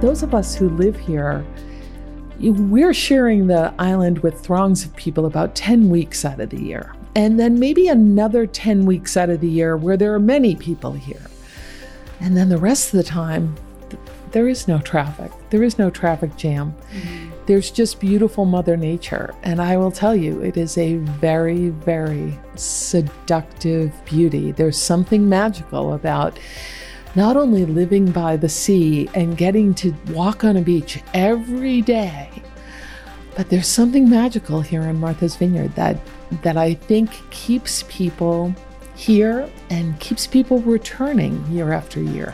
Those of us who live here, we're sharing the island with throngs of people about 10 weeks out of the year. And then maybe another 10 weeks out of the year where there are many people here. And then the rest of the time, there is no traffic. There is no traffic jam. Mm-hmm. There's just beautiful Mother Nature. And I will tell you, it is a very, very seductive beauty. There's something magical about not only living by the sea and getting to walk on a beach every day, but there's something magical here in Martha's Vineyard that I think keeps people here and keeps people returning year after year.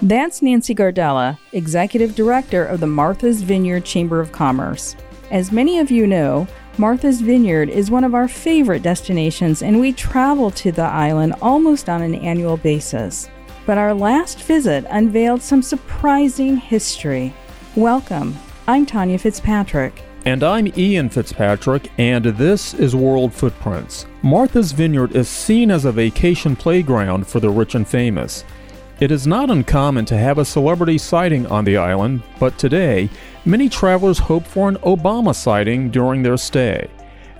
That's Nancy Gardella, Executive Director of the Martha's Vineyard Chamber of Commerce. As many of you know, Martha's Vineyard is one of our favorite destinations, and we travel to the island almost on an annual basis. But our last visit unveiled some surprising history. Welcome. I'm Tanya Fitzpatrick. And I'm Ian Fitzpatrick, and this is World Footprints. Martha's Vineyard is seen as a vacation playground for the rich and famous. It is not uncommon to have a celebrity sighting on the island, but today, many travelers hope for an Obama sighting during their stay.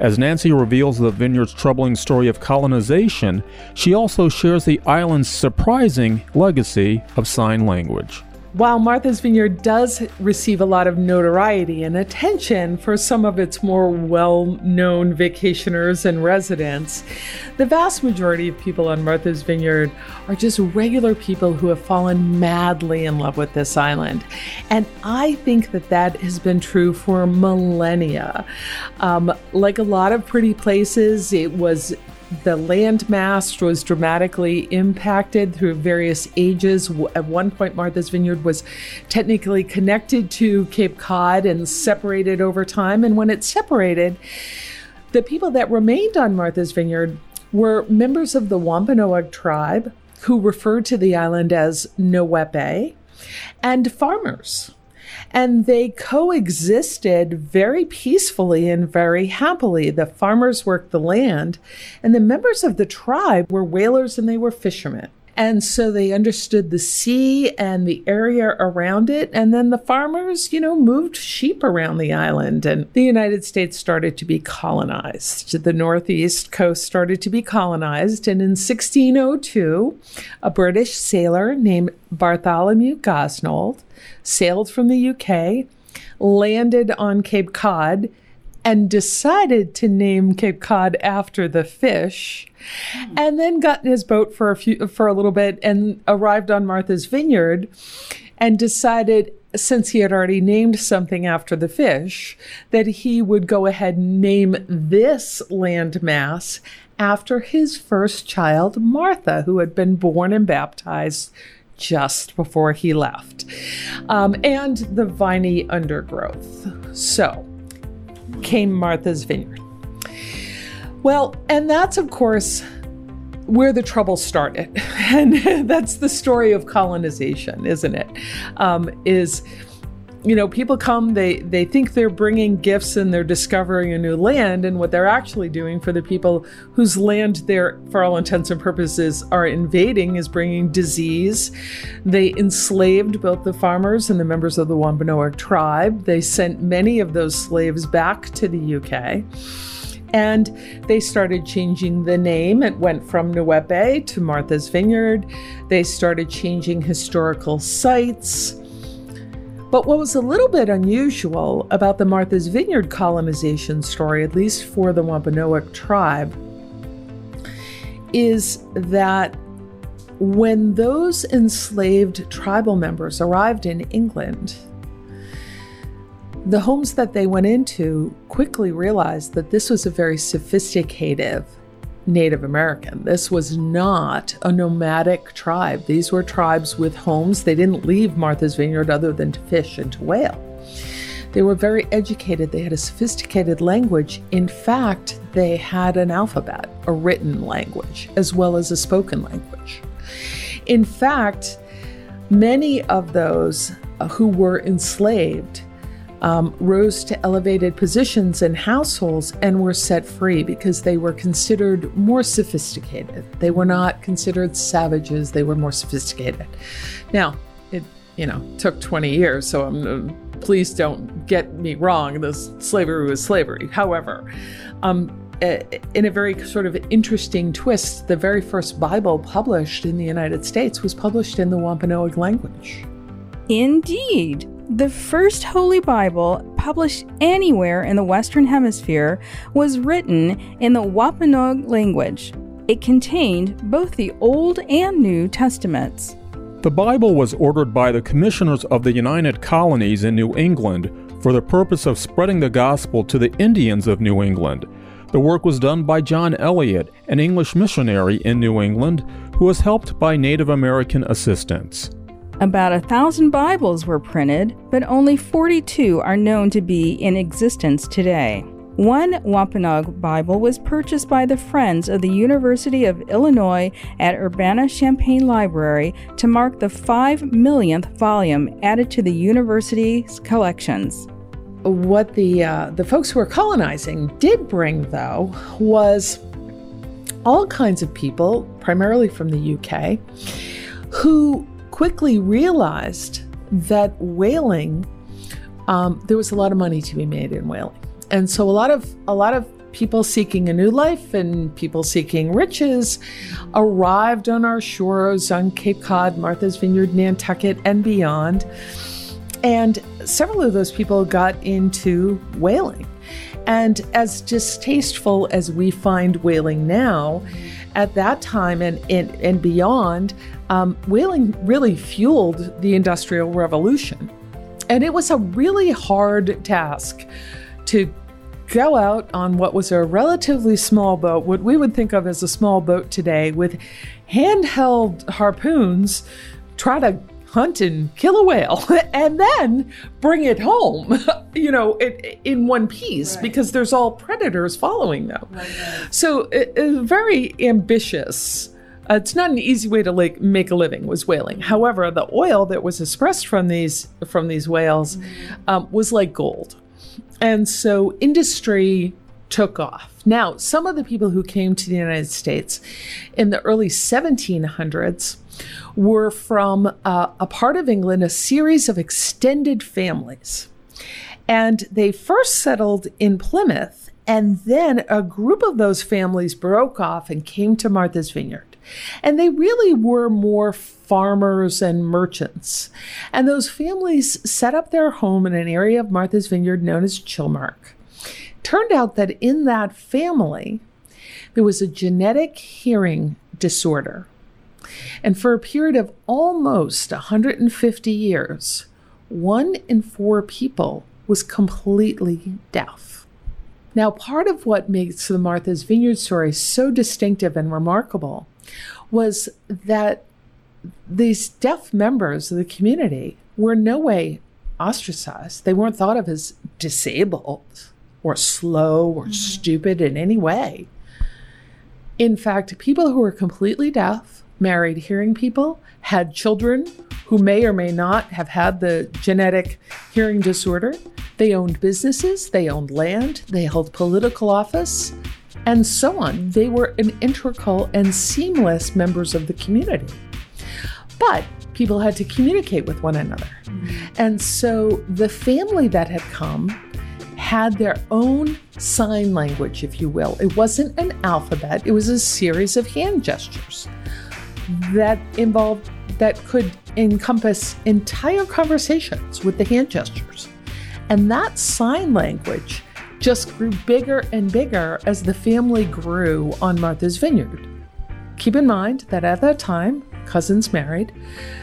As Nancy reveals the vineyard's troubling story of colonization, she also shares the island's surprising legacy of sign language. While Martha's Vineyard does receive a lot of notoriety and attention for some of its more well-known vacationers and residents, the vast majority of people on Martha's Vineyard are just regular people who have fallen madly in love with this island. And I think that has been true for millennia. Like a lot of pretty places, the landmass was dramatically impacted through various ages. At one point, Martha's Vineyard was technically connected to Cape Cod and separated over time. And when it separated, the people that remained on Martha's Vineyard were members of the Wampanoag tribe, who referred to the island as Noepe, and farmers. And they coexisted very peacefully and very happily. The farmers worked the land, and the members of the tribe were whalers and they were fishermen. And so they understood the sea and the area around it. And then the farmers, moved sheep around the island. And the United States started to be colonized. The Northeast coast started to be colonized. And in 1602, a British sailor named Bartholomew Gosnold sailed from the UK, landed on Cape Cod, and decided to name Cape Cod after the fish, and then got in his boat for a little bit and arrived on Martha's Vineyard and decided, since he had already named something after the fish, that he would go ahead and name this landmass after his first child, Martha, who had been born and baptized just before he left, and the viney undergrowth. So came Martha's Vineyard. Well, and that's, of course, where the trouble started. And that's the story of colonization, isn't it? People come, they think they're bringing gifts and they're discovering a new land, and what they're actually doing for the people whose land they're, for all intents and purposes, are invading is bringing disease. They enslaved both the farmers and the members of the Wampanoag tribe. They sent many of those slaves back to the UK. And they started changing the name. It went from Noepe to Martha's Vineyard. They started changing historical sites. But what was a little bit unusual about the Martha's Vineyard colonization story, at least for the Wampanoag tribe, is that when those enslaved tribal members arrived in England, the homes that they went into quickly realized that this was a very sophisticated Native American. This was not a nomadic tribe. These were tribes with homes. They didn't leave Martha's Vineyard other than to fish and to whale. They were very educated. They had a sophisticated language. In fact, they had an alphabet, a written language, as well as a spoken language. In fact, many of those who were enslaved rose to elevated positions in households and were set free because they were considered more sophisticated. They were not considered savages. They were more sophisticated. Now, you know, took 20 years. So please don't get me wrong. This slavery was slavery. However, in a very sort of interesting twist, the very first Bible published in the United States was published in the Wampanoag language. Indeed. The first Holy Bible published anywhere in the Western Hemisphere was written in the Wampanoag language. It contained both the Old and New Testaments. The Bible was ordered by the commissioners of the United Colonies in New England for the purpose of spreading the gospel to the Indians of New England. The work was done by John Eliot, an English missionary in New England, who was helped by Native American assistants. About 1,000 Bibles were printed, but only 42 are known to be in existence today. One Wampanoag Bible was purchased by the Friends of the University of Illinois at Urbana-Champaign Library to mark the 5 millionth volume added to the university's collections. What the folks who were colonizing did bring, though, was all kinds of people, primarily from the UK, who quickly realized that whaling, there was a lot of money to be made in whaling. And so a lot of people seeking a new life and people seeking riches arrived on our shores on Cape Cod, Martha's Vineyard, Nantucket, and beyond. And several of those people got into whaling. And as distasteful as we find whaling now, at that time and beyond, whaling really fueled the Industrial Revolution. And it was a really hard task to go out on what was a relatively small boat, what we would think of as a small boat today, with handheld harpoons, try to hunt and kill a whale, and then bring it home, you know, in one piece, right? Because there's all predators following them. Right. So very ambitious. It's not an easy way to like make a living was whaling. However, the oil that was expressed from these whales was like gold. And so industry took off. Now, some of the people who came to the United States in the early 1700s were from a part of England, a series of extended families. And they first settled in Plymouth, and then a group of those families broke off and came to Martha's Vineyard. And they really were more farmers and merchants. And those families set up their home in an area of Martha's Vineyard known as Chilmark. Turned out that in that family, there was a genetic hearing disorder. And for a period of almost 150 years, 1 in 4 people was completely deaf. Now, part of what makes the Martha's Vineyard story so distinctive and remarkable was that these deaf members of the community were in no way ostracized. They weren't thought of as disabled or slow or stupid in any way. In fact, people who were completely deaf married hearing people, had children who may or may not have had the genetic hearing disorder. They owned businesses, they owned land, they held political office, and so on. They were an integral and seamless members of the community. But people had to communicate with one another. And so the family that had come had their own sign language, if you will. It wasn't an alphabet, it was a series of hand gestures that could encompass entire conversations with the hand gestures. And that sign language just grew bigger and bigger as the family grew on Martha's Vineyard. Keep in mind that at that time, cousins married,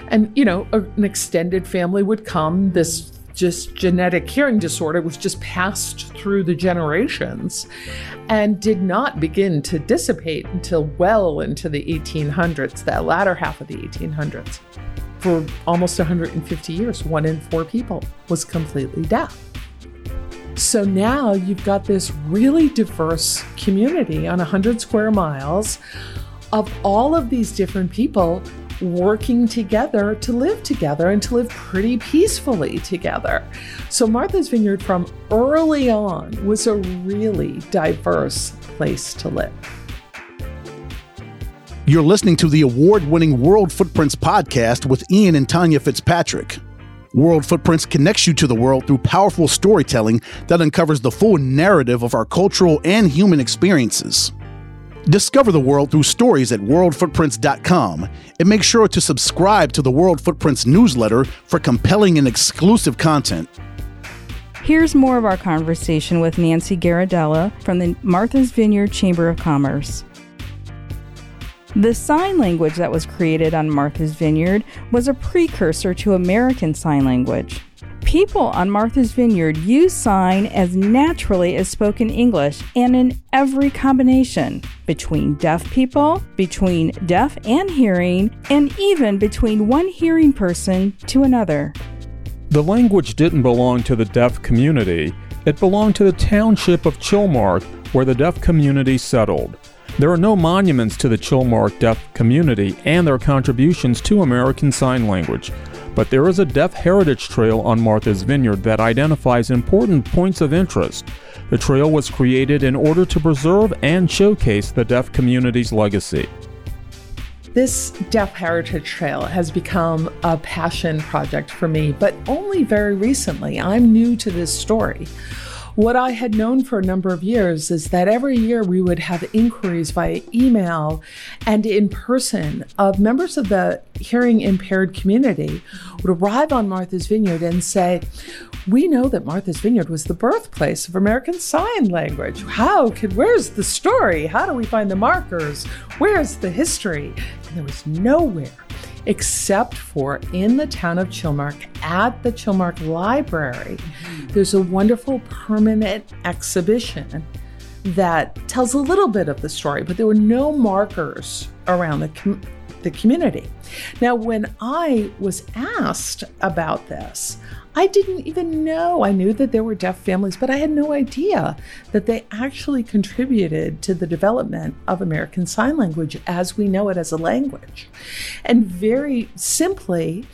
and you know, an extended family would come. This just genetic hearing disorder was just passed through the generations and did not begin to dissipate until well into the 1800s, that latter half of the 1800s. For almost 150 years, 1 in 4 people was completely deaf. So now you've got this really diverse community on 100 square miles of all of these different people working together and to live pretty peacefully together. So Martha's Vineyard from early on was a really diverse place to live. You're listening to the award-winning World Footprints podcast with Ian and Tanya Fitzpatrick. World Footprints connects you to the world through powerful storytelling that uncovers the full narrative of our cultural and human experiences. Discover the world through stories at worldfootprints.com, and make sure to subscribe to the World Footprints newsletter for compelling and exclusive content. Here's more of our conversation with Nancy Gardella from the Martha's Vineyard Chamber of Commerce. The sign language that was created on Martha's Vineyard was a precursor to American Sign Language. People on Martha's Vineyard use sign as naturally as spoken English and in every combination, between deaf people, between deaf and hearing, and even between one hearing person to another. The language didn't belong to the deaf community. It belonged to the township of Chilmark, where the deaf community settled. There are no monuments to the Chilmark deaf community and their contributions to American Sign Language. But there is a Deaf Heritage Trail on Martha's Vineyard that identifies important points of interest. The trail was created in order to preserve and showcase the deaf community's legacy. This Deaf Heritage Trail has become a passion project for me, but only very recently. I'm new to this story. What I had known for a number of years is that every year we would have inquiries via email and in person of members of the hearing impaired community would arrive on Martha's Vineyard and say, "We know that Martha's Vineyard was the birthplace of American Sign Language. Where's the story? How do we find the markers? Where's the history?" And there was nowhere except for in the town of Chilmark, at the Chilmark Library. There's a wonderful permanent exhibition that tells a little bit of the story, but there were no markers around the community. Now, when I was asked about this, I didn't even know. I knew that there were deaf families, but I had no idea that they actually contributed to the development of American Sign Language as we know it as a language. And very simply,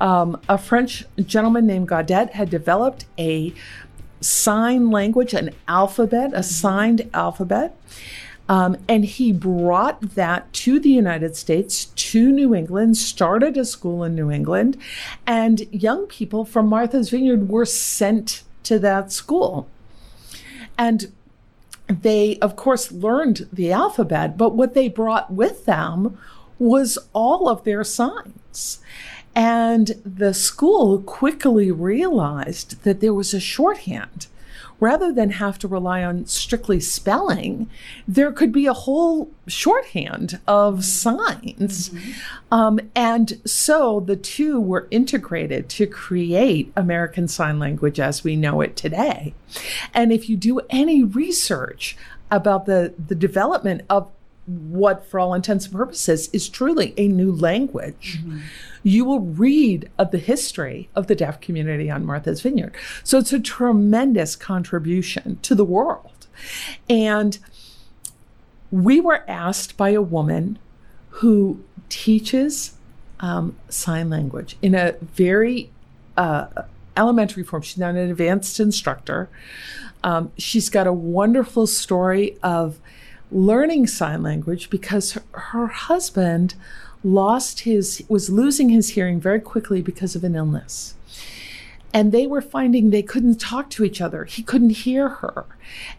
a French gentleman named Gaudet had developed a sign language, an alphabet, a signed alphabet. And he brought that to the United States, to New England, started a school in New England, and young people from Martha's Vineyard were sent to that school. And they, of course, learned the alphabet, but what they brought with them was all of their signs. And the school quickly realized that there was a shorthand. Rather than have to rely on strictly spelling, there could be a whole shorthand of signs. Mm-hmm. And so the two were integrated to create American Sign Language as we know it today. And if you do any research about the development of what, for all intents and purposes, is truly a new language, mm-hmm. you will read of the history of the deaf community on Martha's Vineyard. So it's a tremendous contribution to the world. And we were asked by a woman who teaches sign language in a very elementary form. She's now an advanced instructor. She's got a wonderful story of learning sign language because her husband was losing his hearing very quickly because of an illness. And they were finding they couldn't talk to each other. He couldn't hear her.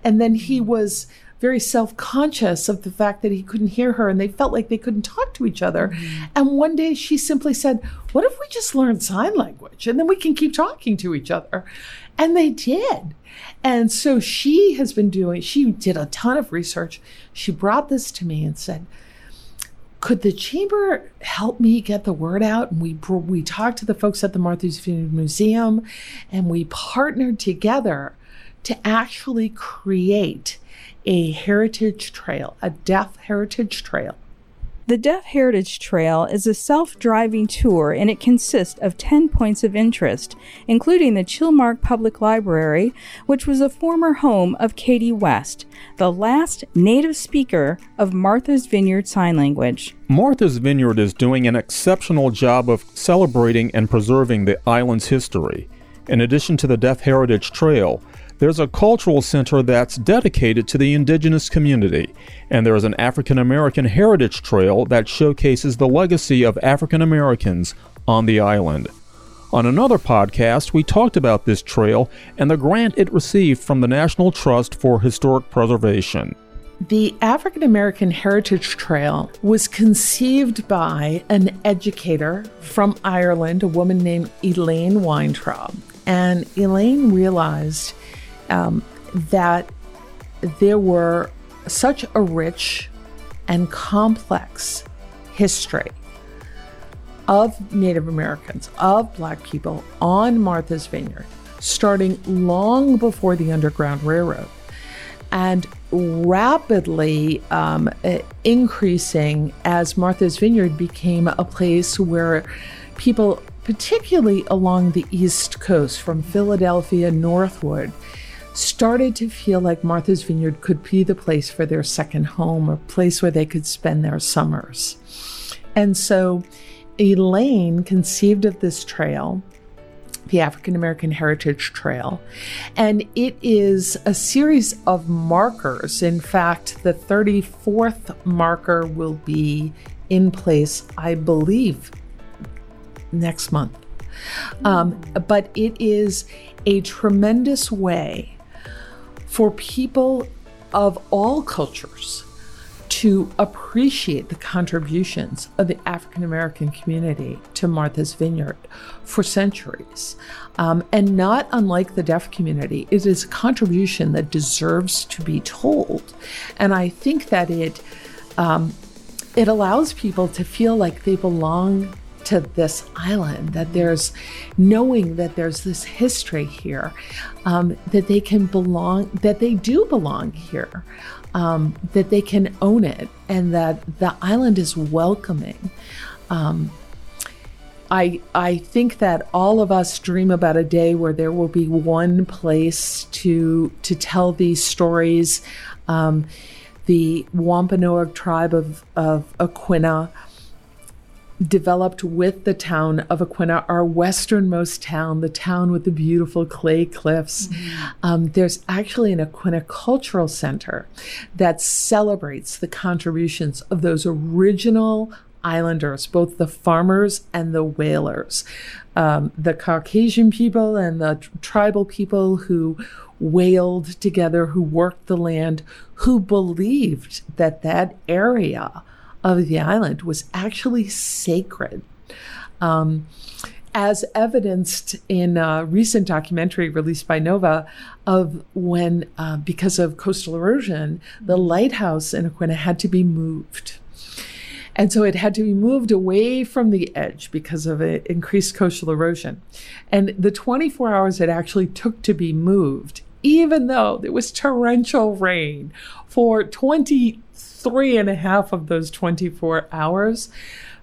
And then he was very self-conscious of the fact that he couldn't hear her, and they felt like they couldn't talk to each other. And one day she simply said, "What if we just learned sign language and then we can keep talking to each other?" And they did. And so she did a ton of research. She brought this to me and said, "Could the chamber help me get the word out?" And we talked to the folks at the Martha's Vineyard Museum, and we partnered together to actually create a heritage trail, a deaf heritage trail. The Deaf Heritage Trail is a self-driving tour, and it consists of 10 points of interest, including the Chilmark Public Library, which was a former home of Katie West, the last native speaker of Martha's Vineyard Sign Language. Martha's Vineyard is doing an exceptional job of celebrating and preserving the island's history. In addition to the Deaf Heritage Trail, there's a cultural center that's dedicated to the indigenous community, and there is an African American heritage trail that showcases the legacy of African Americans on the island. On another podcast, we talked about this trail and the grant it received from the National Trust for Historic Preservation. The African American Heritage Trail was conceived by an educator from Ireland, a woman named Elaine Weintraub. And Elaine realized that there were such a rich and complex history of Native Americans, of Black people on Martha's Vineyard, starting long before the Underground Railroad, and rapidly increasing as Martha's Vineyard became a place where people, particularly along the East Coast from Philadelphia northward, started to feel like Martha's Vineyard could be the place for their second home, a place where they could spend their summers. And so Elaine conceived of this trail, the African American Heritage Trail, and it is a series of markers. In fact, the 34th marker will be in place, I believe, next month. But it is a tremendous way for people of all cultures to appreciate the contributions of the African American community to Martha's Vineyard for centuries. And not unlike the deaf community, it is a contribution that deserves to be told. And I think that it allows people to feel like they belong to this island, that there's, knowing that there's this history here, that they can belong, that they do belong here, that they can own it, and that the island is welcoming. I think that all of us dream about a day where there will be one place to tell these stories. The Wampanoag tribe of Aquinnah developed with the town of Aquinnah, our westernmost town, the town with the beautiful clay cliffs. Mm-hmm. There's actually an Aquinnah Cultural Center that celebrates the contributions of those original islanders, both the farmers and the whalers, the Caucasian people and the tribal people who whaled together, who worked the land, who believed that that area of the island was actually sacred. As evidenced in a recent documentary released by NOVA of when, because of coastal erosion, the lighthouse in Aquinnah had to be moved. And so it had to be moved away from the edge because of increased coastal erosion. And the 24 hours it actually took to be moved, even though there was torrential rain for 23 and a half of those 24 hours,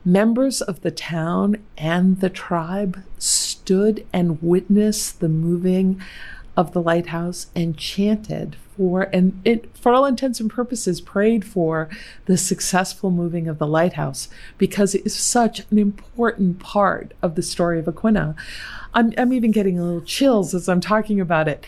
members of the town and the tribe stood and witnessed the moving of the lighthouse and chanted for, and it, for all intents and purposes, prayed for the successful moving of the lighthouse, because it is such an important part of the story of Aquinnah. I'm even getting a little chills as I'm talking about it.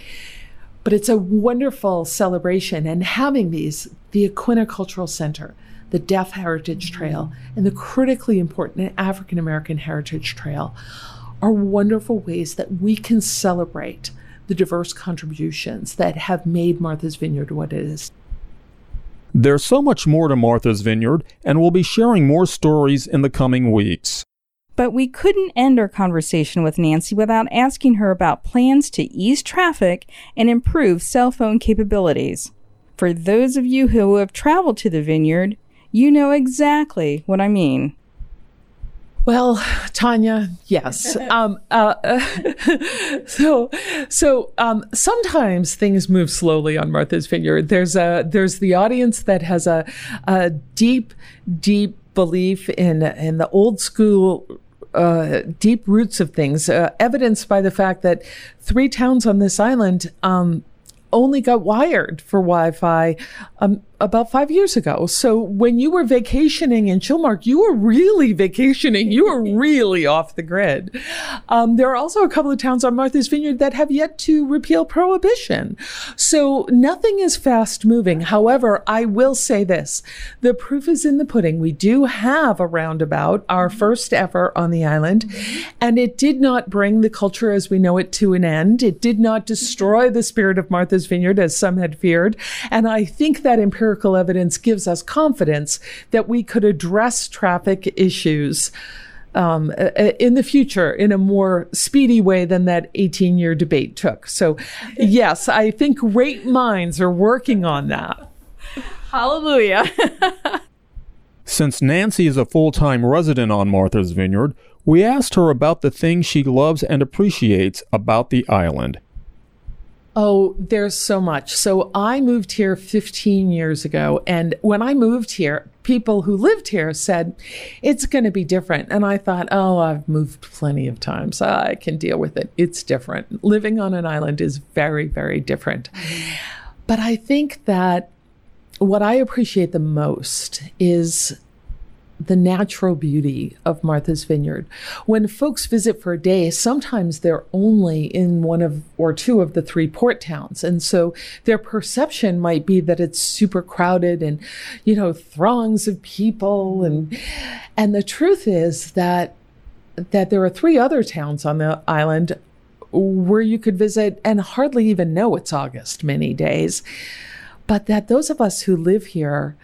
But it's a wonderful celebration, and having these, the Aquinnah Cultural Center, the Deaf Heritage Trail, and the critically important African American Heritage Trail are wonderful ways that we can celebrate the diverse contributions that have made Martha's Vineyard what it is. There's so much more to Martha's Vineyard, and we'll be sharing more stories in the coming weeks. But we couldn't end our conversation with Nancy without asking her about plans to ease traffic and improve cell phone capabilities. For those of you who have traveled to the vineyard, you know exactly what I mean. Well, Tanya, yes. Sometimes things move slowly on Martha's Vineyard. There's the audience that has a deep belief in the old school deep roots of things, evidenced by the fact that three towns on this island only got wired for Wi-Fi about 5 years ago. So when you were vacationing in Chilmark, you were really vacationing. You were really off the grid. There are also a couple of towns on Martha's Vineyard that have yet to repeal Prohibition. So nothing is fast moving. However, I will say this. The proof is in the pudding. We do have a roundabout, our first ever on the island, and it did not bring the culture as we know it to an end. It did not destroy the spirit of Martha's Vineyard as some had feared. And I think that empirical evidence gives us confidence that we could address traffic issues in the future in a more speedy way than that 18-year debate took. So yes, I think great minds are working on that. Hallelujah. Since Nancy is a full-time resident on Martha's Vineyard, we asked her about the things she loves and appreciates about the island. Oh, there's so much. So I moved here 15 years ago. And when I moved here, people who lived here said, it's going to be different. And I thought, oh, I've moved plenty of times. I can deal with it. It's different. Living on an island is very, very different. But I think that what I appreciate the most is the natural beauty of Martha's Vineyard. When folks visit for a day, sometimes they're only in one of or two of the three port towns. And so their perception might be that it's super crowded and, you know, throngs of people. And the truth is that there are three other towns on the island where you could visit and hardly even know it's August many days. But that those of us who live here,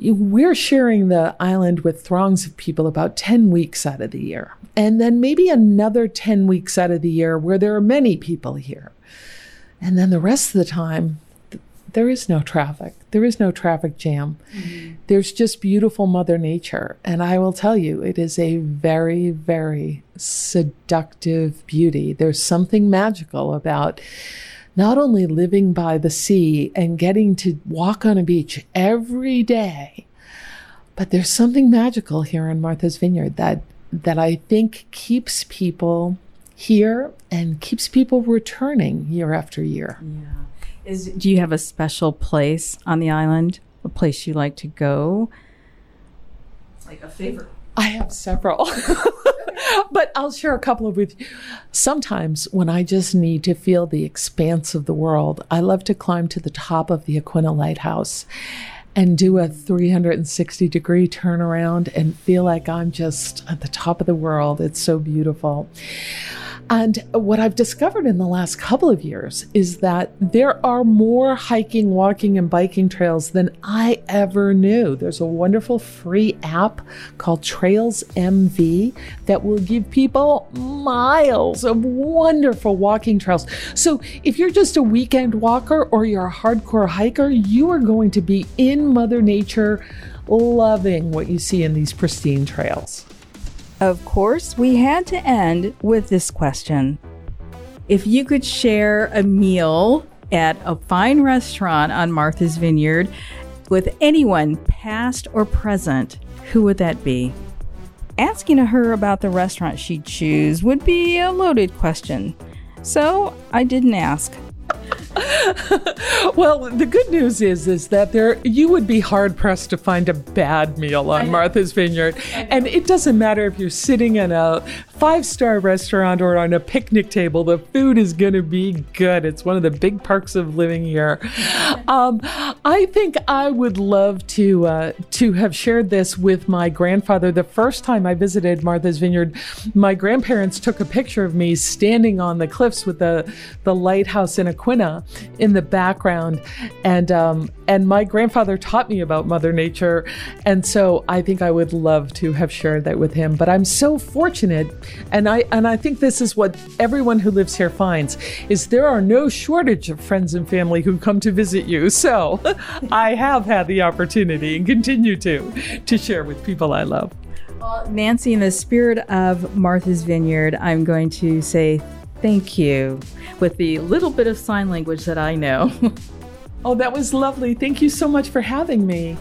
we're sharing the island with throngs of people about 10 weeks out of the year, and then maybe another 10 weeks out of the year where there are many people here. And then the rest of the time, there is no traffic. There is no traffic jam. Mm-hmm. There's just beautiful Mother Nature. And I will tell you, it is a very, very seductive beauty. There's something magical about not only living by the sea and getting to walk on a beach every day, but there's something magical here in Martha's Vineyard that I think keeps people here and keeps people returning year after year. Yeah. Do you have a special place on the island, a place you like to go? Like a favorite? I have several. But I'll share a couple with you. Sometimes when I just need to feel the expanse of the world, I love to climb to the top of the Aquinnah Lighthouse and do a 360-degree turnaround and feel like I'm just at the top of the world. It's so beautiful. And what I've discovered in the last couple of years is that there are more hiking, walking, and biking trails than I ever knew. There's a wonderful free app called Trails MV that will give people miles of wonderful walking trails. So if you're just a weekend walker or you're a hardcore hiker, you are going to be in Mother Nature, loving what you see in these pristine trails. Of course, we had to end with this question. If you could share a meal at a fine restaurant on Martha's Vineyard with anyone, past or present, who would that be? Asking her about the restaurant she'd choose would be a loaded question, so I didn't ask. Well, the good news is that you would be hard-pressed to find a bad meal on Martha's Vineyard. And it doesn't matter if you're sitting in a five-star restaurant or on a picnic table, the food is going to be good. It's one of the big perks of living here. I think I would love to have shared this with my grandfather. The first time I visited Martha's Vineyard, my grandparents took a picture of me standing on the cliffs with the lighthouse in Aquinnah in the background, and my grandfather taught me about Mother Nature, and so I think I would love to have shared that with him. But I'm so fortunate, and I think this is what everyone who lives here finds, is there are no shortage of friends and family who come to visit you. So I have had the opportunity and continue to share with people I love. Well, Nancy, in the spirit of Martha's Vineyard, I'm going to say thank you with the little bit of sign language that I know. Oh, that was lovely. Thank you so much for having me.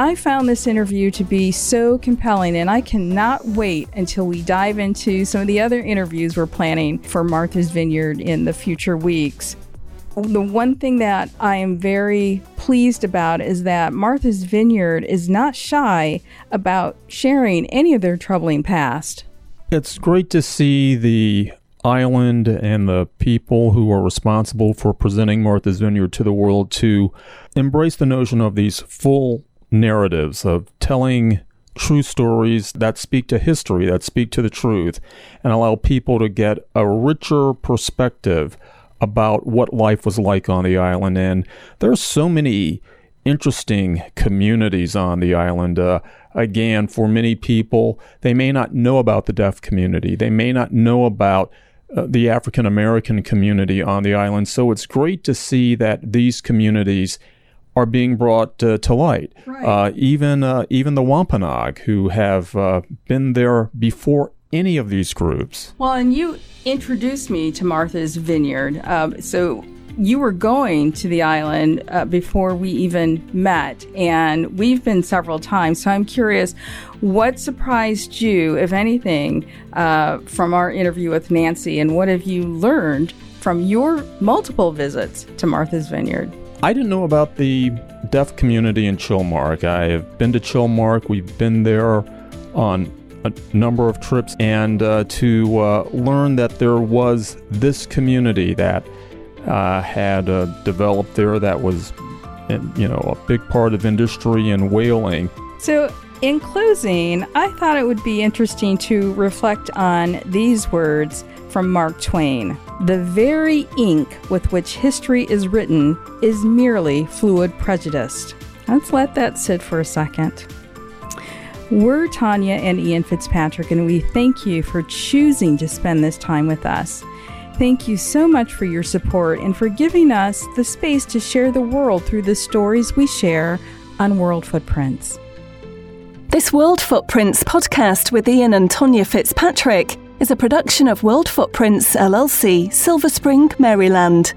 I found this interview to be so compelling, and I cannot wait until we dive into some of the other interviews we're planning for Martha's Vineyard in the future weeks. The one thing that I am very pleased about is that Martha's Vineyard is not shy about sharing any of their troubling past. It's great to see the island and the people who are responsible for presenting Martha's Vineyard to the world to embrace the notion of these full narratives, of telling true stories that speak to history, that speak to the truth, and allow people to get a richer perspective about what life was like on the island. And there are so many interesting communities on the island. Again, for many people, they may not know about the deaf community. They may not know about the African American community on the island. So it's great to see that these communities are being brought to light. Right. Even the Wampanoag, who have been there before any of these groups. Well, and you introduced me to Martha's Vineyard. So you were going to the island before we even met, and we've been several times. So I'm curious, what surprised you, if anything, from our interview with Nancy, and what have you learned from your multiple visits to Martha's Vineyard? I didn't know about the deaf community in Chilmark. I have been to Chilmark. We've been there on a number of trips, and to learn that there was this community that had developed there that was, you know, a big part of industry and whaling. So in closing, I thought it would be interesting to reflect on these words from Mark Twain. The very ink with which history is written is merely fluid prejudice. Let's let that sit for a second. We're Tanya and Ian Fitzpatrick, and we thank you for choosing to spend this time with us. Thank you so much for your support and for giving us the space to share the world through the stories we share on World Footprints. This World Footprints podcast with Ian and Tanya Fitzpatrick is a production of World Footprints LLC, Silver Spring, Maryland.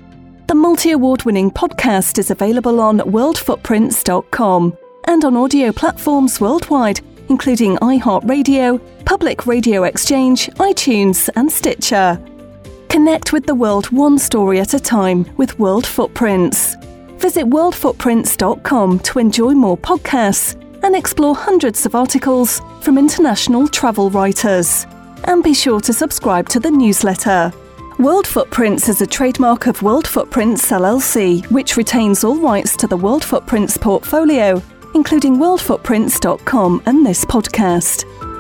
The multi-award-winning podcast is available on worldfootprints.com and on audio platforms worldwide, including iHeartRadio, Public Radio Exchange, iTunes, and Stitcher. Connect with the world one story at a time with World Footprints. Visit worldfootprints.com to enjoy more podcasts and explore hundreds of articles from international travel writers. And be sure to subscribe to the newsletter. World Footprints is a trademark of World Footprints LLC, which retains all rights to the World Footprints portfolio, including worldfootprints.com and this podcast.